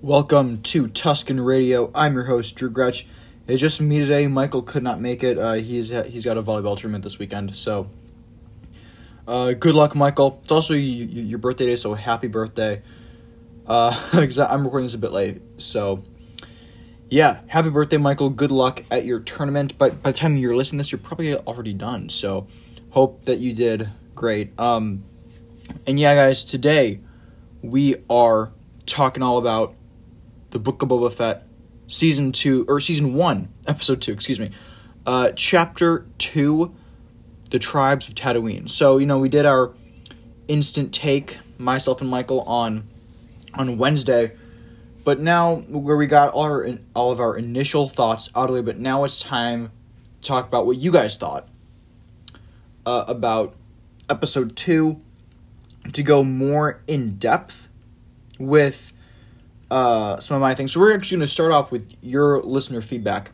Welcome to Tuscan Radio. I'm your host, Drew Gretsch. It's just me today. Michael could not make it. He's got a volleyball tournament this weekend, so good luck, Michael. It's also your birthday day, so happy birthday. Because I'm recording this a bit late, so yeah, happy birthday, Michael. Good luck at your tournament. But by the time you're listening to this, you're probably already done, so hope that you did great. And yeah, guys, today we are talking all about The Book of Boba Fett, Season 2, Episode 2, Chapter 2, The Tribes of Tatooine. So, you know, we did our instant take, myself and Michael, on Wednesday, but now, where we got all of our initial thoughts out of the way, but now it's time to talk about what you guys thought about Episode 2, to go more in-depth with some of my things. So we're actually going to start off with your listener feedback,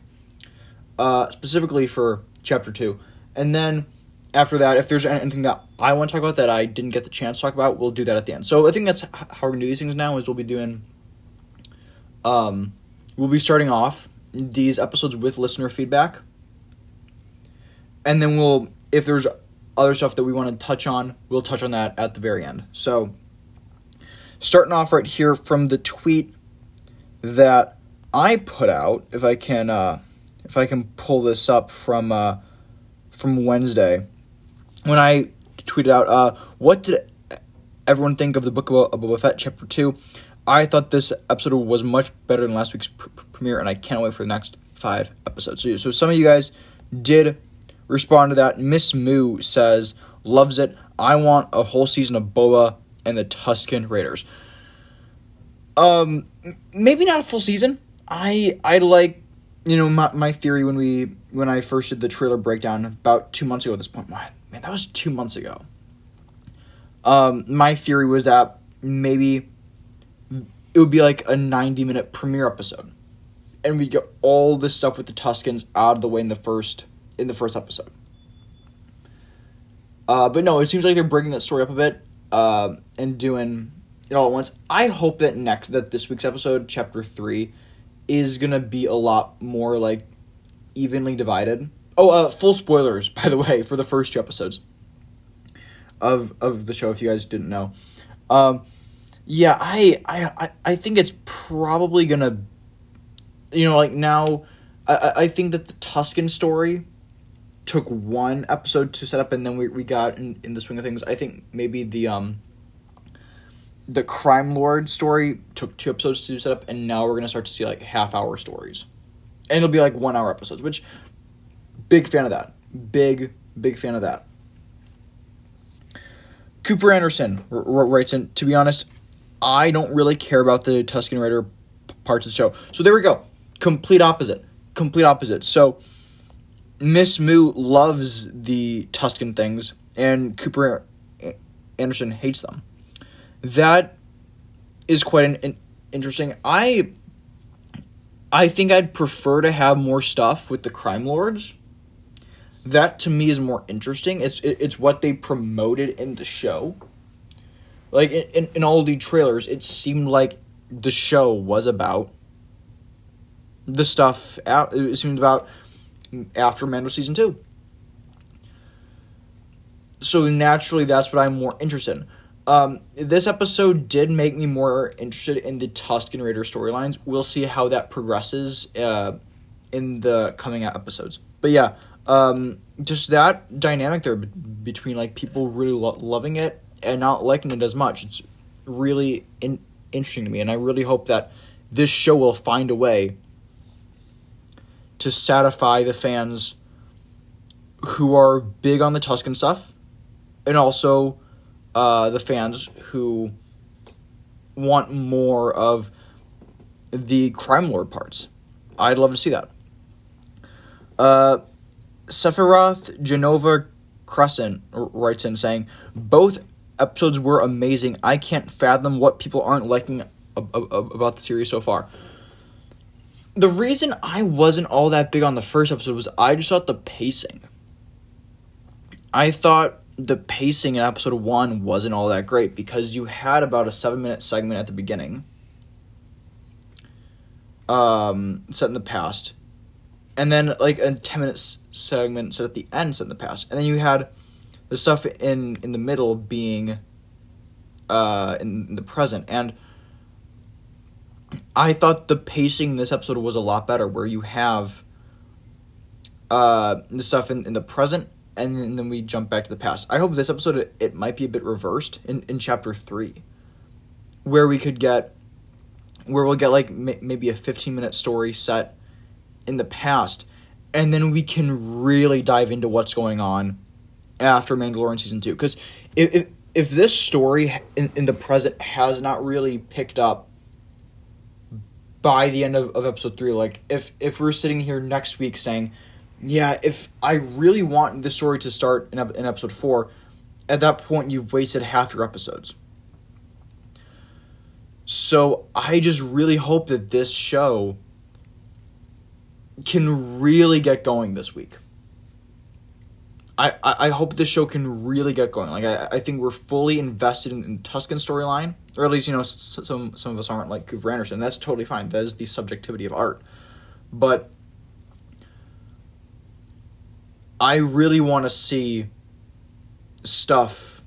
specifically for Chapter 2. And then after that, if there's anything that I want to talk about that I didn't get the chance to talk about, we'll do that at the end. So I think that's how we're going to do these things now, is we'll be doing... we'll be starting off these episodes with listener feedback. And then we'll... if there's other stuff that we want to touch on, we'll touch on that at the very end. So... starting off right here from the tweet that I put out, if I can pull this up from Wednesday, when I tweeted out, what did everyone think of The Book of Boba Fett Chapter 2? I thought this episode was much better than last week's premiere, and I can't wait for the next 5 episodes. So some of you guys did respond to that. Miss Moo says, loves it. I want a whole season of Boba and the Tusken Raiders. Maybe not a full season. I like, you know, my theory when I first did the trailer breakdown about 2 months ago at this point. Man, that was 2 months ago. My theory was that maybe it would be like a 90-minute premiere episode, and we get all this stuff with the Tuskens out of the way in the first episode. But no, it seems like they're breaking that story up a bit. And doing it all at once. I hope that this week's episode, Chapter 3, is gonna be a lot more, like, evenly divided. Oh, full spoilers, by the way, for the first 2 episodes of the show, if you guys didn't know. Yeah, I think it's probably gonna, you know, like, now, I think that the Tusken story took 1 episode to set up, and then we got in the swing of things. I think maybe the Crime Lord story took 2 episodes to set up, and now we're gonna start to see, like, half-hour stories. And it'll be, like, 1-hour episodes, which, big fan of that. Big fan of that. Cooper Anderson writes in, to be honest, I don't really care about the Tusken Raider parts of the show. So there we go. Complete opposite. So... Miss Moo loves the Tusken things, and Cooper Anderson hates them. That is quite an interesting. I think I'd prefer to have more stuff with the Crime Lords. That, to me, is more interesting. It's what they promoted in the show. Like, in all the trailers, it seemed like the show was about the stuff. It seemed about... after Mando Season 2. So naturally, that's what I'm more interested in. This episode did make me more interested in the Tusken Raider storylines. We'll see how that progresses in the coming episodes. But yeah, just that dynamic there between, like, people really loving it and not liking it as much. It's really interesting to me, and I really hope that this show will find a way to satisfy the fans who are big on the Tusken stuff, and also the fans who want more of the Crime Lord parts. I'd love to see that. Sephiroth Genova Crescent writes in saying, both episodes were amazing. I can't fathom what people aren't liking about the series so far. The reason I wasn't all that big on the first episode was I just thought the pacing. I thought the pacing in episode 1 wasn't all that great, because you had about a 7-minute segment at the beginning set in the past, and then like a 10-minute segment set at the end set in the past, and then you had the stuff in the middle being in the present. And I thought the pacing this episode was a lot better, where you have the stuff in the present, and then we jump back to the past. I hope this episode, it might be a bit reversed in Chapter 3, where we could get, where we'll get like maybe a 15-minute story set in the past, and then we can really dive into what's going on after Mandalorian Season 2. Because if this story in the present has not really picked up by the end of episode 3, like, if we're sitting here next week saying, yeah, if I really want the story to start in episode 4, at that point you've wasted half your episodes. So I just really hope that this show can really get going this week. I hope this show can really get going. Like, I think we're fully invested in the Tusken storyline. Or at least, you know, some of us aren't like Cooper Anderson. That's totally fine. That is the subjectivity of art. But I really want to see stuff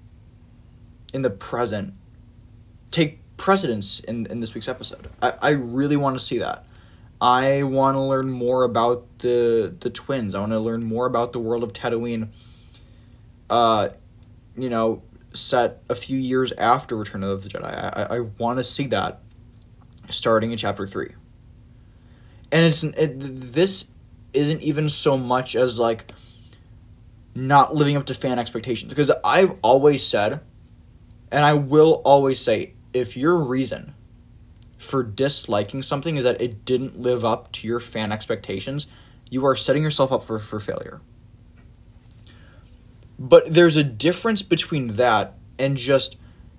in the present take precedence in this week's episode. I really want to see that. I want to learn more about the twins. I want to learn more about the world of Tatooine, you know, set a few years after Return of the Jedi. I want to see that starting in Chapter 3. And this isn't even so much as, like, not living up to fan expectations. Because I've always said, and I will always say, if your reason for disliking something is that it didn't live up to your fan expectations, you are setting yourself up for failure. But there's a difference between that and just,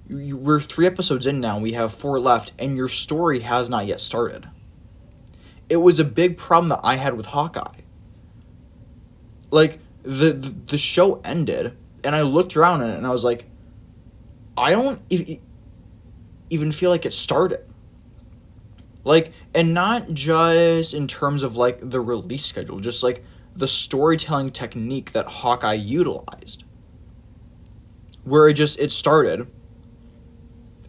we're 3 episodes in now, we have 4 left, and your story has not yet started. It was a big problem that I had with Hawkeye. Like, the show ended, and I looked around and I was like, I don't even feel like it started. Like, and not just in terms of, like, the release schedule, just, like, the storytelling technique that Hawkeye utilized. Where it started,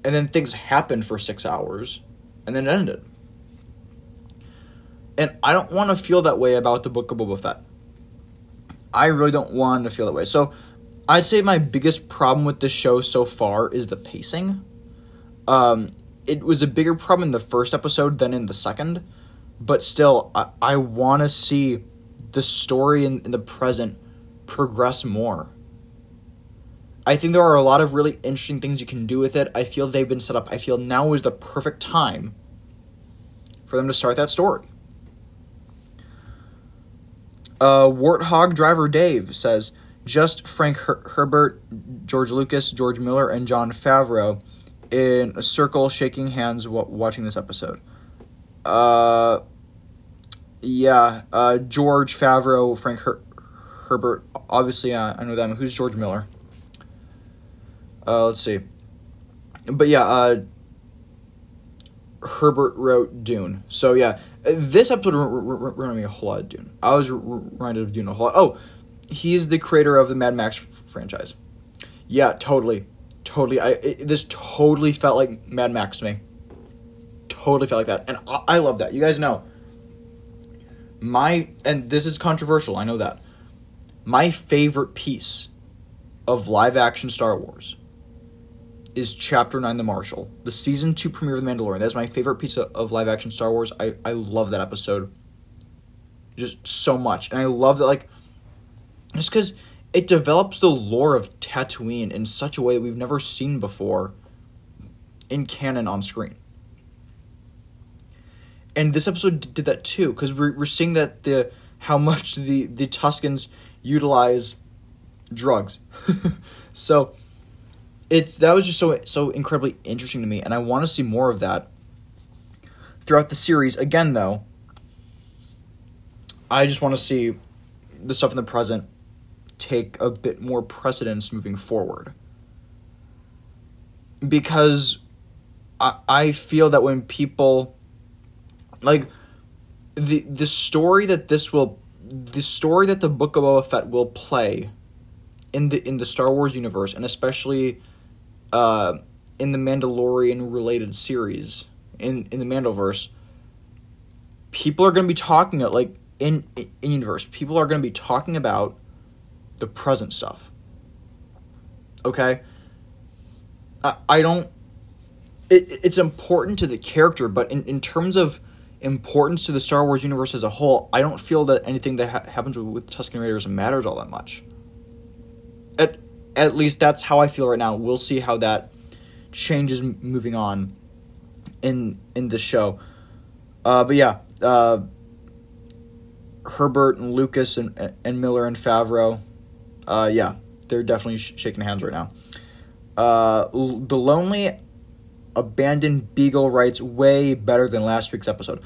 and then things happened for 6 hours, and then it ended. And I don't want to feel that way about The Book of Boba Fett. I really don't want to feel that way. So, I'd say my biggest problem with this show so far is the pacing. It was a bigger problem in the first episode than in the second, but still, I want to see the story in the present progress more. I think there are a lot of really interesting things you can do with it. I feel they've been set up. I feel now is the perfect time for them to start that story. Warthog Driver Dave says, just Frank Herbert, George Lucas, George Miller, and Jon Favreau in a circle shaking hands watching this episode. George Favreau, Frank Herbert, obviously I know them. Who's George Miller? Let's see. But yeah, Herbert wrote Dune. So yeah, this episode reminded me a whole lot of Dune. I was reminded of Dune a whole lot. Oh, he's the creator of the Mad Max franchise. Yeah, totally. Totally, this totally felt like Mad Max to me. Totally felt like that, and I love that. You guys know, and this is controversial, I know that. My favorite piece of live-action Star Wars is Chapter 9, The Marshal. The Season 2 premiere of The Mandalorian. That's my favorite piece of live-action Star Wars. I love that episode just so much, and I love that, like, just because it develops the lore of Tatooine in such a way that we've never seen before in canon on screen. And this episode did that too, because we're seeing that how much the Tuskens utilize drugs. So that was just so incredibly interesting to me, and I want to see more of that throughout the series. Again, though, I just want to see the stuff in the present take a bit more precedence moving forward, because I feel that when people, like, the story that the Book of Boba Fett will play in the Star Wars universe, and especially in the Mandalorian related series in the Mandalverse, people are going to be talking about, like, in universe, people are going to be talking about the present stuff. Okay? I don't... It's important to the character, but in terms of importance to the Star Wars universe as a whole, I don't feel that anything that happens with Tusken Raiders matters all that much. At least that's how I feel right now. We'll see how that changes moving on in the show. But yeah, Herbert and Lucas and Miller and Favreau, yeah, they're definitely shaking hands right now. The lonely abandoned beagle writes way better than last week's episode.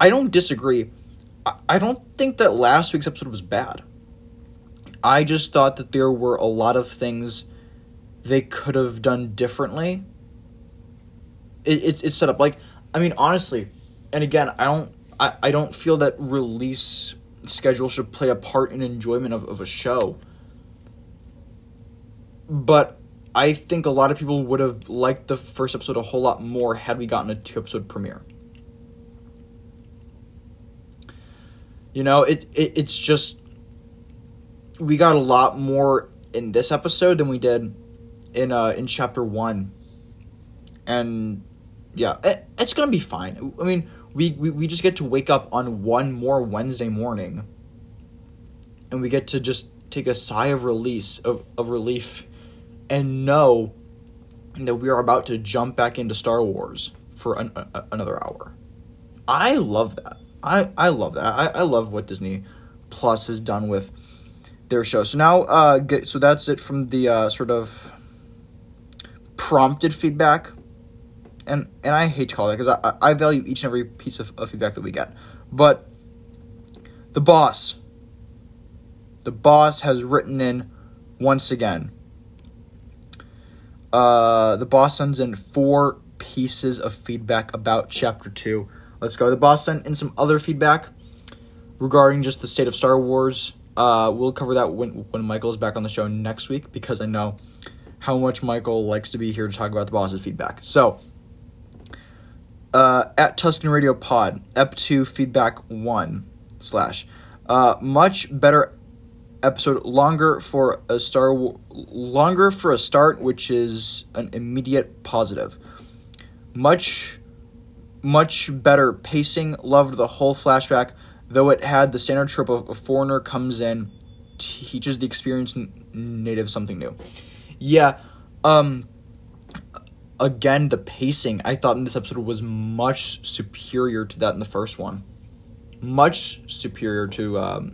I don't disagree. I don't think that last week's episode was bad. I just thought that there were a lot of things they could have done differently. It's set up like, I mean, honestly, and again, I don't feel that release schedule should play a part in enjoyment of a show. But I think a lot of people would have liked the first episode a whole lot more had we gotten a 2-episode premiere. You know, it's just, we got a lot more in this episode than we did in chapter 1. And yeah, it's going to be fine. I mean, we just get to wake up on one more Wednesday morning, and we get to just take a sigh of relief and know that we are about to jump back into Star Wars for another hour. I love that. I love that. I love what Disney Plus has done with their show. So now, so that's it from the sort of prompted feedback. And I hate to call it because I value each and every piece of feedback that we get. But the boss has written in once again. The boss sends in 4 pieces of feedback about Chapter 2. Let's go. The boss sent in some other feedback regarding just the state of Star Wars. We'll cover that when Michael's back on the show next week, because I know how much Michael likes to be here to talk about the boss's feedback. So, at Tuscan Radio Pod, EP2 feedback 1/ much better episode, longer for a start, which is an immediate positive. Much better pacing. Loved the whole flashback, though it had the standard trope of a foreigner comes in, teaches the experienced native something new. Yeah, again, the pacing, I thought in this episode was much superior to that in the first one. Much superior to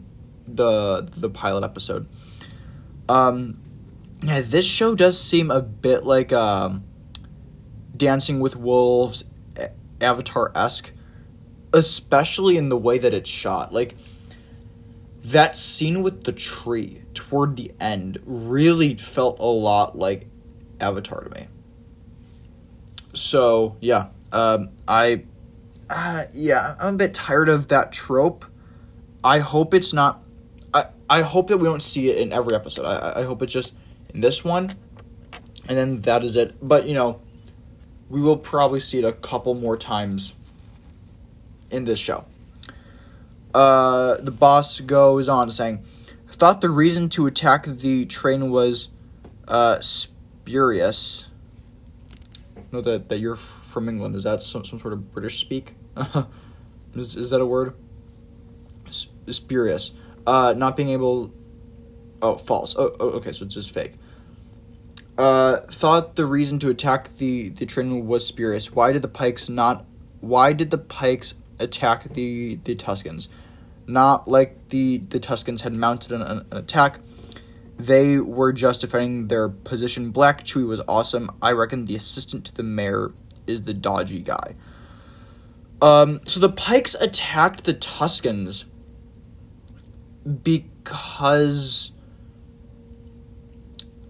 the pilot episode. Yeah, this show does seem a bit like Dancing with Wolves, Avatar-esque, especially in the way that it's shot. Like, that scene with the tree toward the end really felt a lot like Avatar to me. So yeah, I'm a bit tired of that trope. I hope it's not. I hope that we don't see it in every episode. I hope it's just in this one, and then that is it. But you know, we will probably see it a couple more times in this show. The boss goes on saying, thought the reason to attack the train was spurious. Know that you're from England. Is that some sort of British speak? Is that a word? Spurious. Not being able... Oh, false. Oh, okay, so it's just fake. Thought the reason to attack the train was spurious. Why did the Pikes attack the Tuskens? Not like the Tuskens had mounted an attack. They were just defending their position. Black Chewie was awesome. I reckon the assistant to the mayor is the dodgy guy. So the Pikes attacked the Tuskens because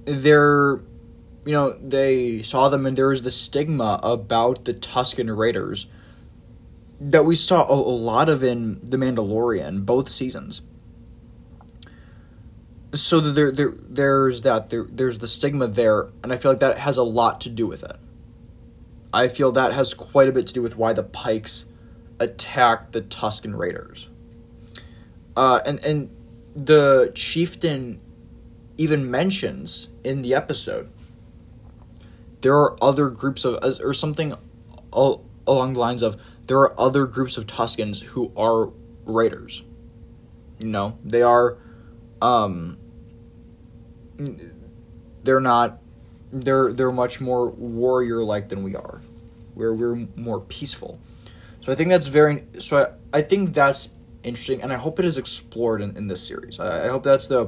they saw them, and there was the stigma about the Tusken Raiders. that we saw a lot of in The Mandalorian, both seasons. So there's the stigma there, and I feel like that has a lot to do with it. I feel that has quite a bit to do with why the Pikes attacked the Tusken Raiders. And the chieftain even mentions in the episode, there are other groups of, or something along the lines of, there are other groups of Tuskens who are raiders. You know, they are, they're not, they're much more warrior-like than we are. We're more peaceful. So I think that's I think that's interesting, and I hope it is explored in this series. I hope that's the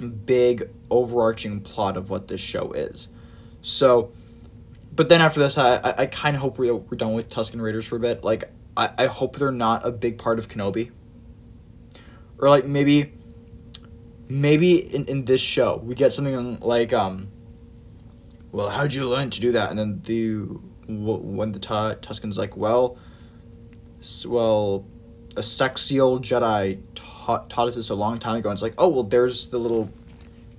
big overarching plot of what this show is. So, but then after this, I kind of hope we're done with Tusken Raiders for a bit. Like, I hope they're not a big part of Kenobi. Or, like, maybe in this show, we get something like, well, how'd you learn to do that? And then when the Tusken's like, well, a sexy old Jedi taught us this a long time ago. And it's like, oh, well, there's the little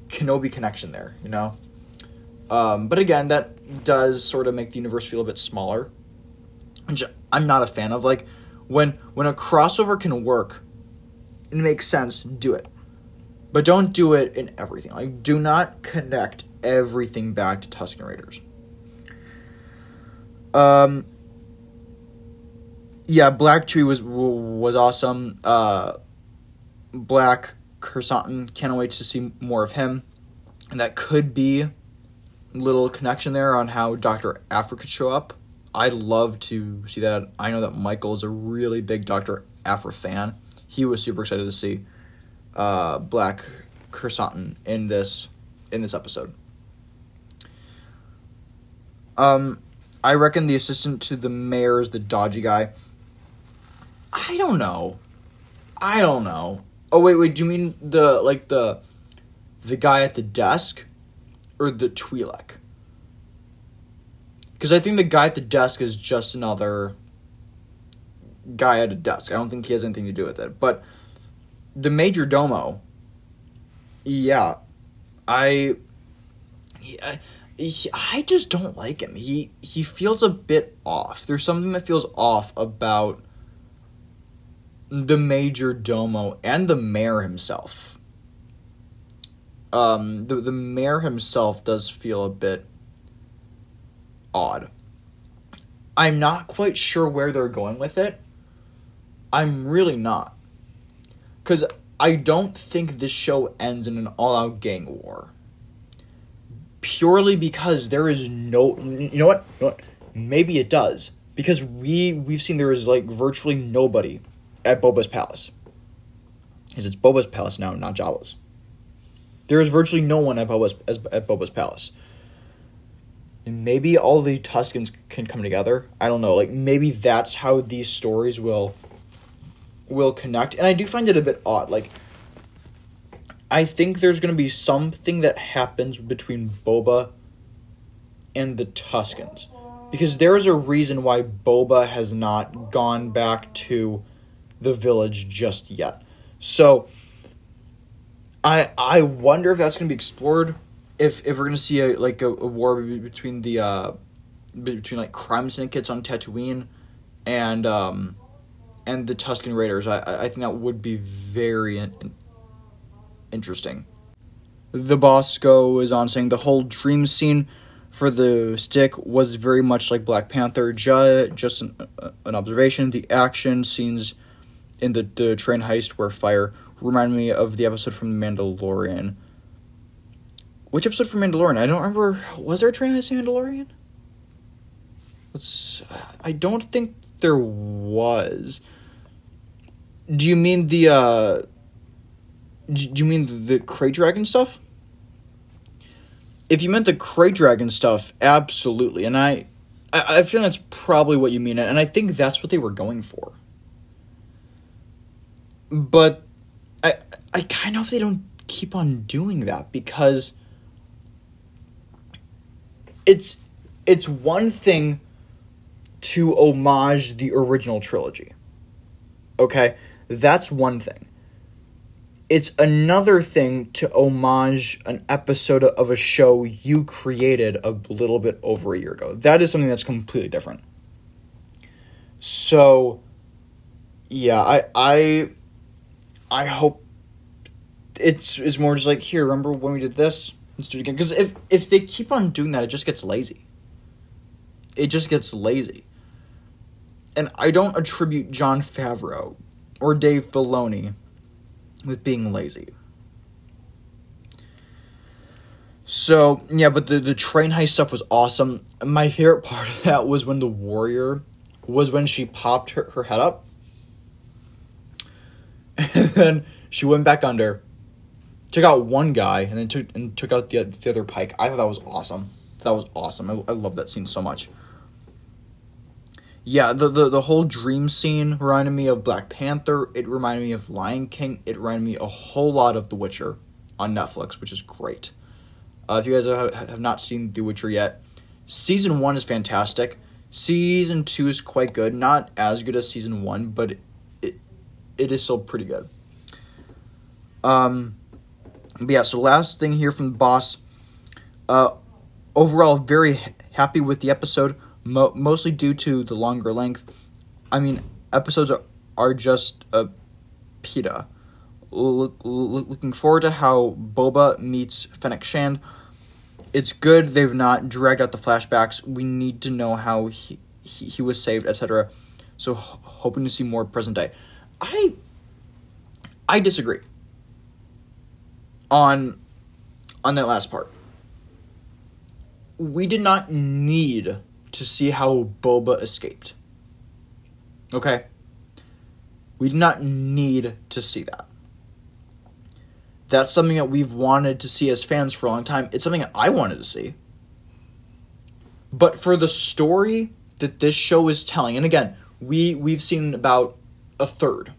Kenobi connection there, you know? But again, that does sort of make the universe feel a bit smaller, which I'm not a fan of. Like, when a crossover can work and make sense, do it. But don't do it in everything. Like, do not connect everything back to Tusken Raiders. Yeah, Black Chewie was awesome. Black Krrsantan, can't wait to see more of him. And that could be little connection there on how Dr. Afra could show up. I'd love to see that. I know that Michael is a really big Dr. Afra fan. He was super excited to see Black Krrsantan in this episode. I reckon the assistant to the mayor is the dodgy guy. I don't know. Oh wait, do you mean the guy at the desk? Or the Twi'lek? Because I think the guy at the desk is just another guy at a desk. I don't think he has anything to do with it. But the Majordomo, yeah, I just don't like him. He feels a bit off. There's something that feels off about the Majordomo and the mayor himself. The mayor himself does feel a bit odd. I'm not quite sure where they're going with it. I'm really not. Because I don't think this show ends in an all-out gang war. Purely because there is no... You know what? Maybe it does. Because we've seen there is, like, virtually nobody at Boba's palace. Because it's Boba's palace now, not Jawas. There is virtually no one at Boba's palace. And maybe all the Tuskens can come together. I don't know. Like, maybe that's how these stories will connect. And I do find it a bit odd. Like, I think there's going to be something that happens between Boba and the Tuskens. Because there is a reason why Boba has not gone back to the village just yet. So... I wonder if that's going to be explored, if we're going to see a war between the crime syndicates on Tatooine and the Tusken Raiders. I think that would be very interesting. The Bosco is on saying the whole dream scene for the stick was very much like Black Panther. Just an observation. The action scenes in the train heist were fire. Remind me of the episode from Mandalorian. Which episode from Mandalorian? I don't remember. Was there a train heist in Mandalorian? I don't think there was. Do you mean the Krayt Dragon stuff? If you meant the Krayt Dragon stuff, absolutely. And I feel that's probably what you mean. And I think that's what they were going for. But... I kind of hope they don't keep on doing that, because it's one thing to homage the original trilogy. Okay? That's one thing. It's another thing to homage an episode of a show you created a little bit over a year ago. That is something that's completely different. So, yeah, I hope it's more just like, here, remember when we did this? Let's do it again. Because if they keep on doing that, it just gets lazy. It just gets lazy. And I don't attribute Jon Favreau or Dave Filoni with being lazy. So, yeah, but the train heist stuff was awesome. My favorite part of that was when the warrior was when she popped her head up. And then she went back under, took out one guy, and then took out the other pike. I thought that was awesome. That was awesome. I love that scene so much. Yeah, the whole dream scene reminded me of Black Panther. It reminded me of Lion King. It reminded me a whole lot of The Witcher on Netflix, which is great. If you guys have not seen The Witcher yet, Season 1 is fantastic. Season 2 is quite good. Not as good as Season 1, but it is still pretty good. But yeah, so last thing here from the boss. Overall, very happy with the episode, mostly due to the longer length. I mean, episodes are just a pita. Looking forward to how Boba meets Fennec Shand. It's good they've not dragged out the flashbacks. We need to know how he was saved, etc. So hoping to see more present day. I disagree on that last part. We did not need to see how Boba escaped. Okay? We did not need to see that. That's something that we've wanted to see as fans for a long time. It's something that I wanted to see. But for the story that this show is telling, and again, we've seen about a third.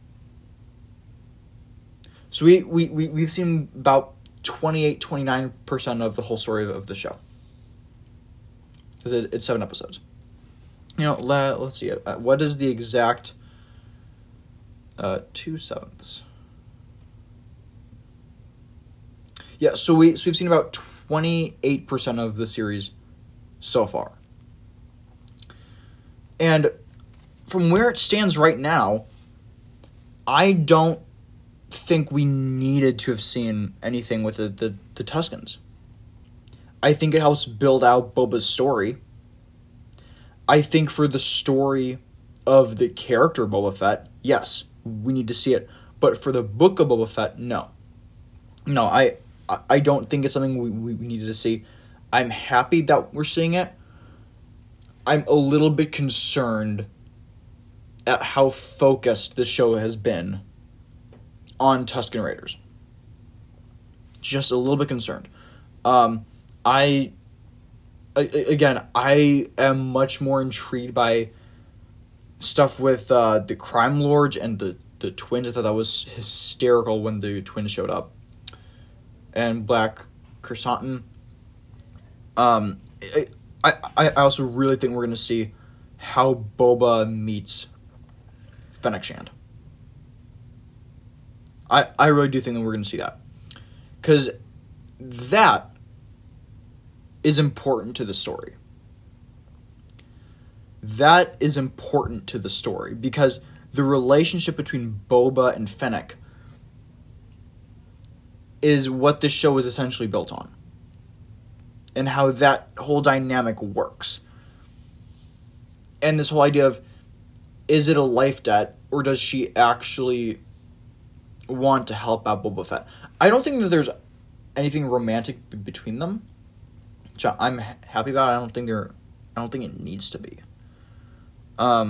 So we've seen about 28, 29% of the whole story of the show. Because it's 7 episodes. You know, let's see. What is the exact 2/7? Yeah, so we've seen about 28% of the series so far. And from where it stands right now, I don't think we needed to have seen anything with the Tuskens. I think it helps build out Boba's story. I think for the story of the character Boba Fett, yes, we need to see it. But for the book of Boba Fett, no. No, I don't think it's something we needed to see. I'm happy that we're seeing it. I'm a little bit concerned at how focused the show has been on Tusken Raiders. Just a little bit concerned. I am much more intrigued by stuff with the crime lords and the twins. I thought that was hysterical when the twins showed up. And Black Krrsantan. I also really think we're going to see how Boba meets Fennec Shand. I really do think that we're going to see that. Because that is important to the story. That is important to the story. Because the relationship between Boba and Fennec is what this show is essentially built on. And how that whole dynamic works. And this whole idea of, is it a life debt, or does she actually want to help out Boba Fett? I don't think that there's anything romantic between them, which I'm happy about. I don't think it needs to be. I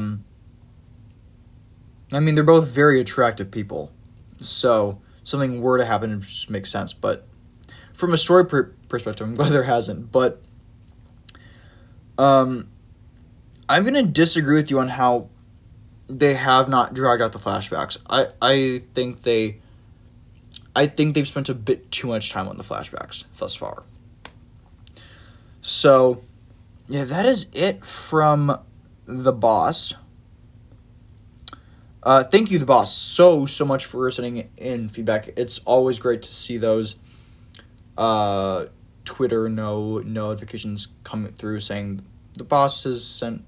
mean, they're both very attractive people, so something were to happen, it just makes sense. But from a story perspective, I'm glad there hasn't. But I'm gonna disagree with you on how they have not dragged out the flashbacks. I think they've spent a bit too much time on the flashbacks thus far. So, yeah, that is it from the boss. Thank you, the boss, so much for sending in feedback. It's always great to see those Twitter notifications coming through saying the boss has sent,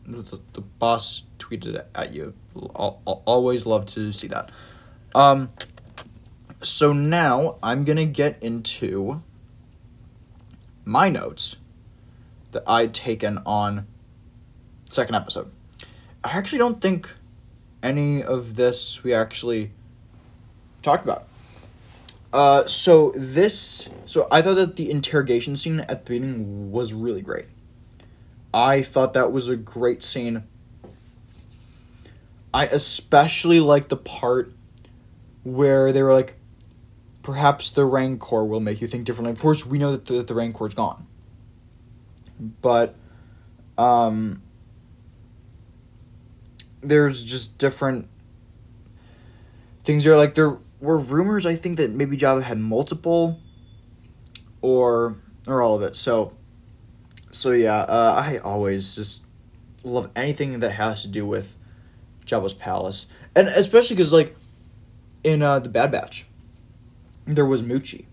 the boss tweeted at you. I'll always love to see that. So now I'm gonna get into my notes that I'd taken on second episode. I actually don't think any of this we actually talked about. So I thought that the interrogation scene at the beginning was really great. I thought that was a great scene. I especially liked the part where they were like, perhaps the Rancor will make you think differently. Of course, we know that the Rancor's gone. But, there's just different things. Are like, there were rumors, I think, that maybe Jabba had multiple, or all of it. So yeah, I always just love anything that has to do with Jabba's palace, and especially because, like, in The Bad Batch, there was Moochie.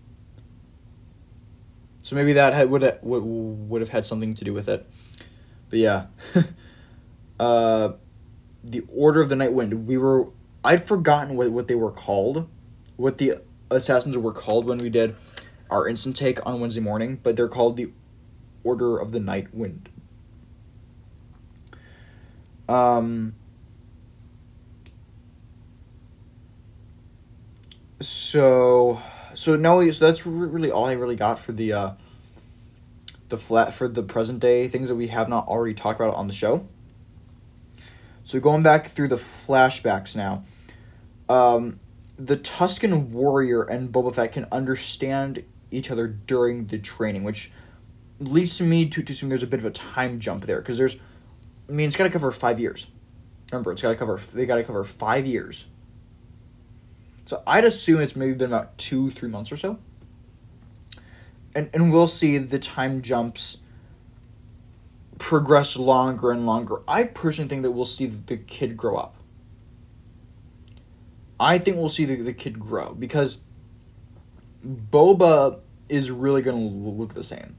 So maybe that would have had something to do with it. But yeah. The Order of the Night Wind. I'd forgotten what they were called, what the assassins were called when we did our instant take on Wednesday morning, but they're called the Order of the Night Wind. So that's really all I really got for the present day things that we have not already talked about on the show. So going back through the flashbacks now, the Tusken warrior and Boba Fett can understand each other during the training, which leads to me to assume there's a bit of a time jump there, because it's got to cover 5 years. Remember, they got to cover 5 years. So I'd assume it's maybe been about 2-3 months or so. And we'll see the time jumps progress longer and longer. I personally think that we'll see the kid grow up. I think we'll see the kid grow, because Boba is really going to look the same.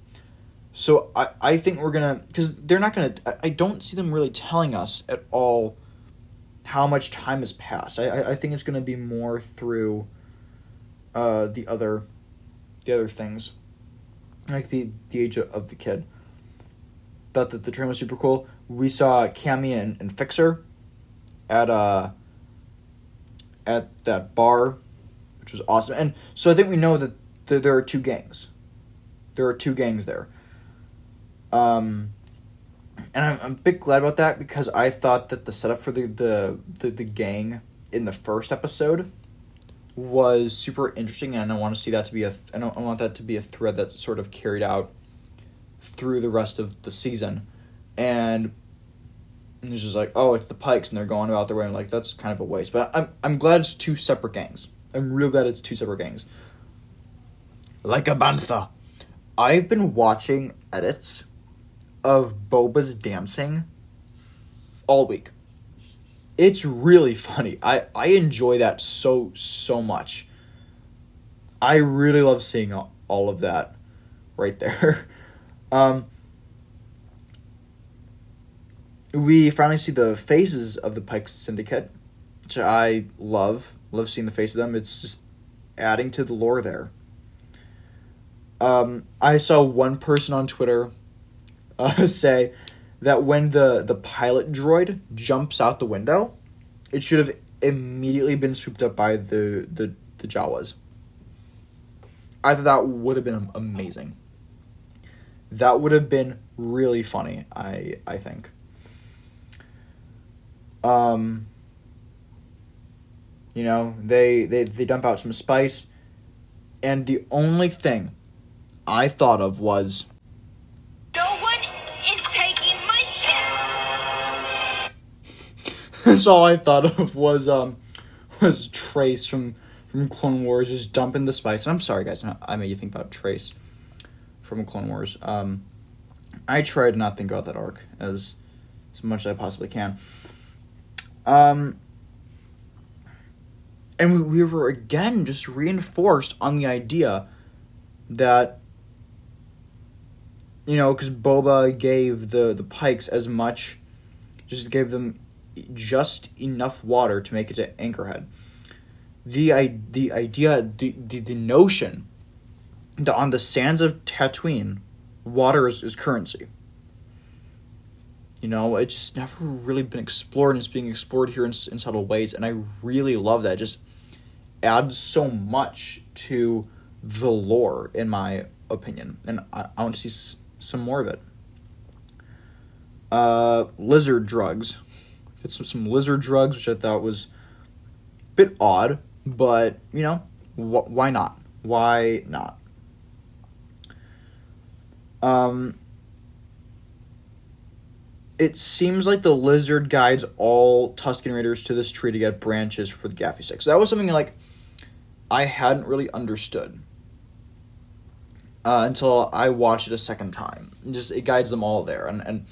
So I think we're going to... because they're not going to... I don't see them really telling us at all how much time has passed. I think it's going to be more through the other things, like the age of the kid. Thought that the train was super cool. We saw Cammy and Fixer at that bar, which was awesome. And so I think we know that there are two gangs. There are two gangs there. And I'm a bit glad about that, because I thought that the setup for the gang in the first episode was super interesting, and I want that to be a thread that's sort of carried out through the rest of the season. And it's just like, oh, it's the Pikes, and they're going about their way. I'm like, that's kind of a waste. But I'm glad it's two separate gangs. I'm real glad it's two separate gangs. Like a bantha. I've been watching edits of Boba's dancing all week. It's really funny. I enjoy that so much. I really love seeing all of that right there. We finally see the faces of the Pike Syndicate, which I love seeing the face of them. It's just adding to the lore there. I saw one person on Twitter say that when the pilot droid jumps out the window, it should have immediately been swooped up by the Jawas. I thought that would have been amazing. That would have been really funny, I think. They dump out some spice, and the only thing I thought of was, that's all I thought of was Trace from Clone Wars just dumping the spice. I'm sorry, guys, I made you think about Trace from Clone Wars. I tried to not think about that arc as as much as I possibly can. And we were again just reinforced on the idea that, you know, because Boba gave the Pikes as much, just gave them just enough water to make it to Anchorhead. The idea, the notion that on the sands of Tatooine, water is currency. You know, it's just never really been explored, and it's being explored here in subtle ways, and I really love that. It just adds so much to the lore, in my opinion, and I want to see some more of it. Lizard drugs. It's some lizard drugs, which I thought was a bit odd, but, you know, why not? Why not? It seems like the lizard guides all Tusken Raiders to this tree to get branches for the gaffy stick. So that was something, like, I hadn't really understood until I watched it a second time. Just, it guides them all there. And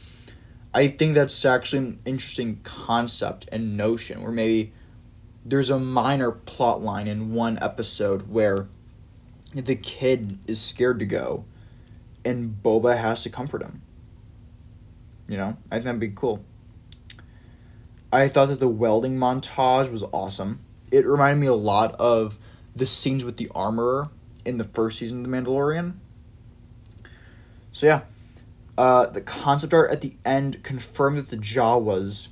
I think that's actually an interesting concept and notion, where maybe there's a minor plot line in one episode where the kid is scared to go and Boba has to comfort him. You know, I think that'd be cool. I thought that the welding montage was awesome. It reminded me a lot of the scenes with the armorer in the first season of The Mandalorian. So yeah, the concept art at the end confirmed that the Jawas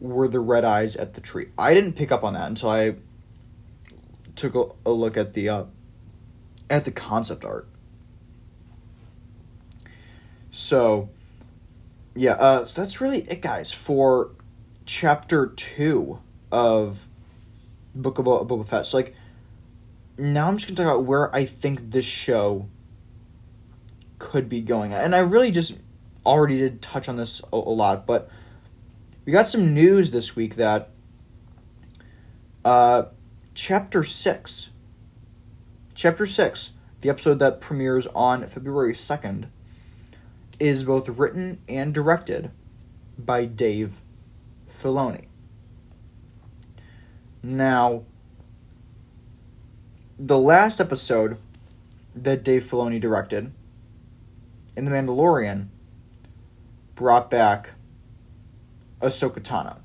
were the red eyes at the tree. I didn't pick up on that until I took a look at the concept art. So yeah, so that's really it, guys, for Chapter 2 of Book of Boba Fett. So, like, now I'm just going to talk about where I think this show could be going. And I really just already did touch on this a lot, but we got some news this week that Chapter 6, the episode that premieres on February 2nd, is both written and directed by Dave Filoni. Now, the last episode that Dave Filoni directed in The Mandalorian brought back Ahsoka Tano.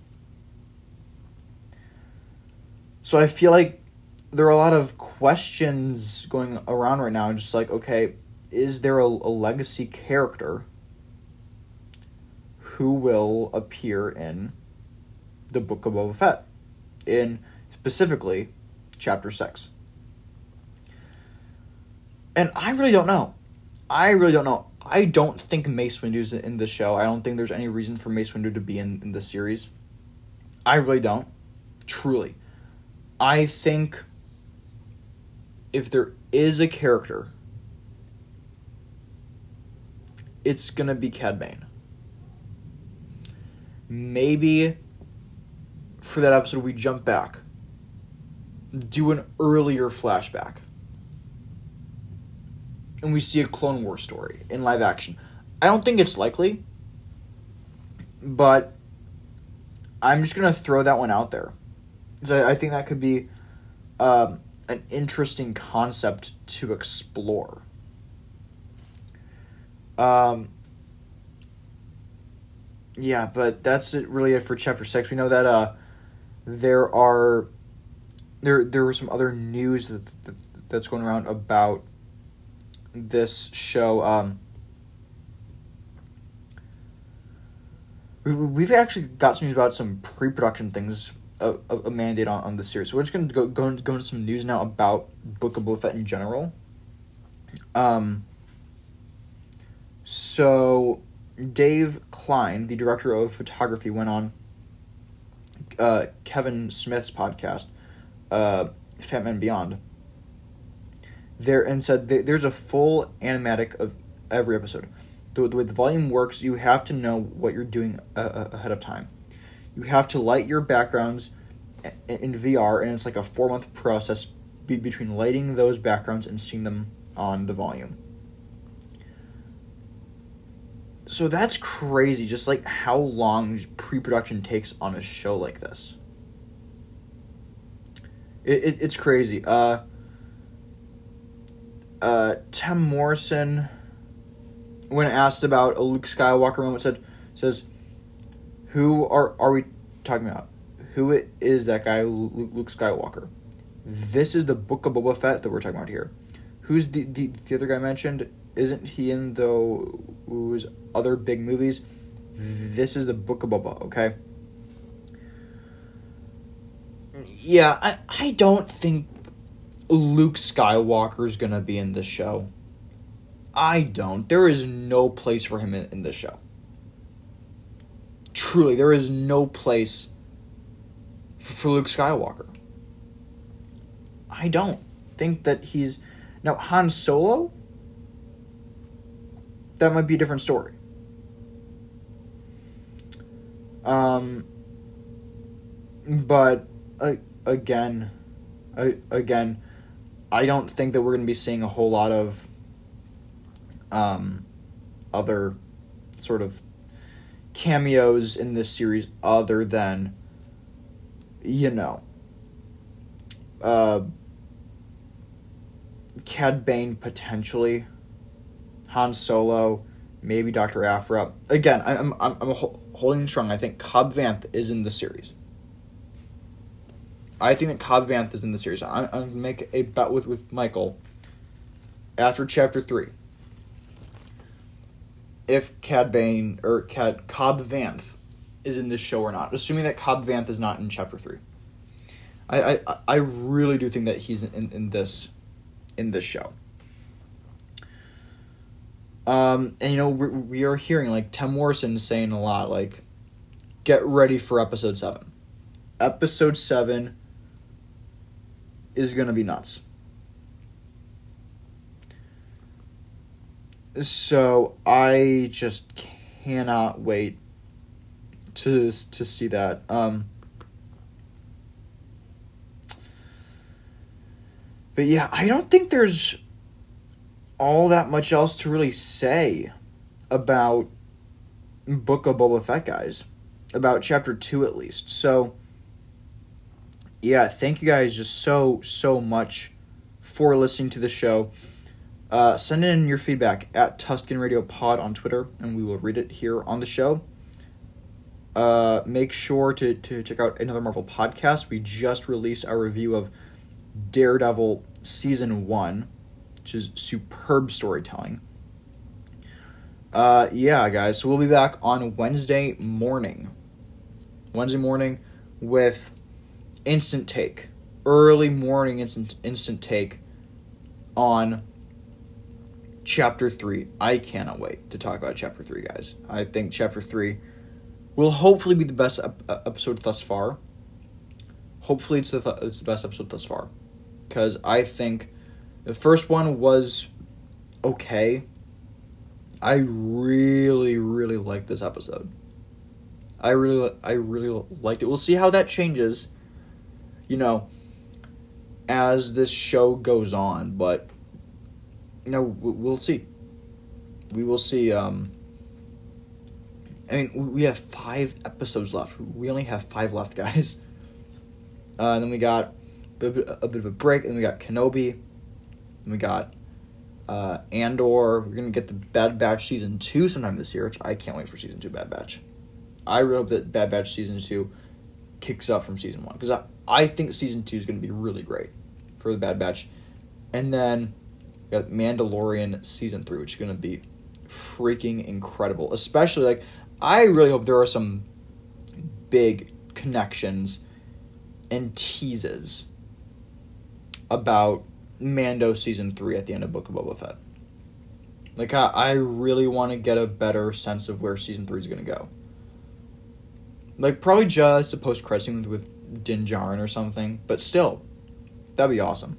So I feel like there are a lot of questions going around right now, just like, okay, is there a legacy character who will appear in the Book of Boba Fett, in specifically Chapter 6? And I really don't know. I don't think Mace Windu's in the show. I don't think there's any reason for Mace Windu to be in the series. I really don't. Truly. I think if there is a character, it's going to be Cad Bane. Maybe for that episode we jump back, do an earlier flashback, and we see a Clone Wars story in live action. I don't think it's likely, but I'm just going to throw that one out there. So I think that could be an interesting concept to explore. Yeah, but that's it, really it for Chapter 6. We know that there were some other news that's going around about this show. We've actually got some news about some pre-production things, a mandate on the series. So we're just going to go into some news now about Book of Boba Fett in general. So, Dave Klein, the director of photography, went on Kevin Smith's podcast, Fat Man Beyond, and said there's a full animatic of every episode. The way the volume works, you have to know what you're doing ahead of time. You have to light your backgrounds in VR, and it's like a 4-month process between lighting those backgrounds and seeing them on the volume. So that's crazy, just like how long pre-production takes on a show like this. It's crazy. Tim Morrison, when asked about a Luke Skywalker moment, says, "Who are we talking about? Who is that guy, Luke Skywalker? This is the Book of Boba Fett that we're talking about here. Who's the other guy mentioned? Isn't he in those other big movies? This is the Book of Boba, okay?" Yeah, I don't think Luke Skywalker's gonna be in this show. I don't. There is no place for him in this show. Truly, there is no place for Luke Skywalker. I don't think that he's... Now, Han Solo? That might be a different story. But... Again, I don't think that we're going to be seeing a whole lot of other sort of cameos in this series other than, Cad Bane potentially, Han Solo, maybe Dr. Afra. Again, I'm holding strong. I think Cobb Vanth is in the series. I think that Cobb Vanth is in the series. I'm going to make a bet with Michael after Chapter 3. If Cobb Vanth is in this show or not. Assuming that Cobb Vanth is not in Chapter 3. I really do think that he's in this show. And, we are hearing, Tim Morrison saying a lot, get ready for Episode 7. Episode 7 is going to be nuts. So I just cannot wait to see that. But yeah, I don't think there's all that much else to really say about Book of Boba Fett, guys. About Chapter 2 at least. So... yeah, thank you guys just so much for listening to the show. Send in your feedback at Tuscan Radio Pod on Twitter, and we will read it here on the show. Make sure to check out another Marvel podcast. We just released our review of Daredevil Season 1, which is superb storytelling. Yeah, guys, so we'll be back on Wednesday morning with... instant take, early morning instant take on Chapter 3. I cannot wait to talk about Chapter 3, guys. I think Chapter 3 will hopefully be the best episode thus far. Hopefully it's the best episode thus far. Because I think the first one was okay. I really, really liked this episode. I really liked it. We'll see how that changes as this show goes on, but, we'll see. We will see, we have 5 episodes left. We only have 5 left, guys. And then we got a bit of a break, and then we got Kenobi, and we got Andor. We're going to get the Bad Batch Season 2 sometime this year, which I can't wait for Season 2 Bad Batch. I really hope that Bad Batch Season 2 kicks up from Season 1, because I think Season 2 is going to be really great for The Bad Batch. And then we got Mandalorian Season 3, which is going to be freaking incredible. Especially, I really hope there are some big connections and teases about Mando Season 3 at the end of Book of Boba Fett. I really want to get a better sense of where Season 3 is going to go. Probably just a post-credit scene with Din Djarin or something, but still, that would be awesome.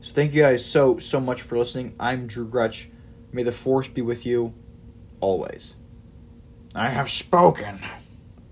So thank you guys so much for listening. I'm Drew Gretsch. May the force be with you always. I have spoken.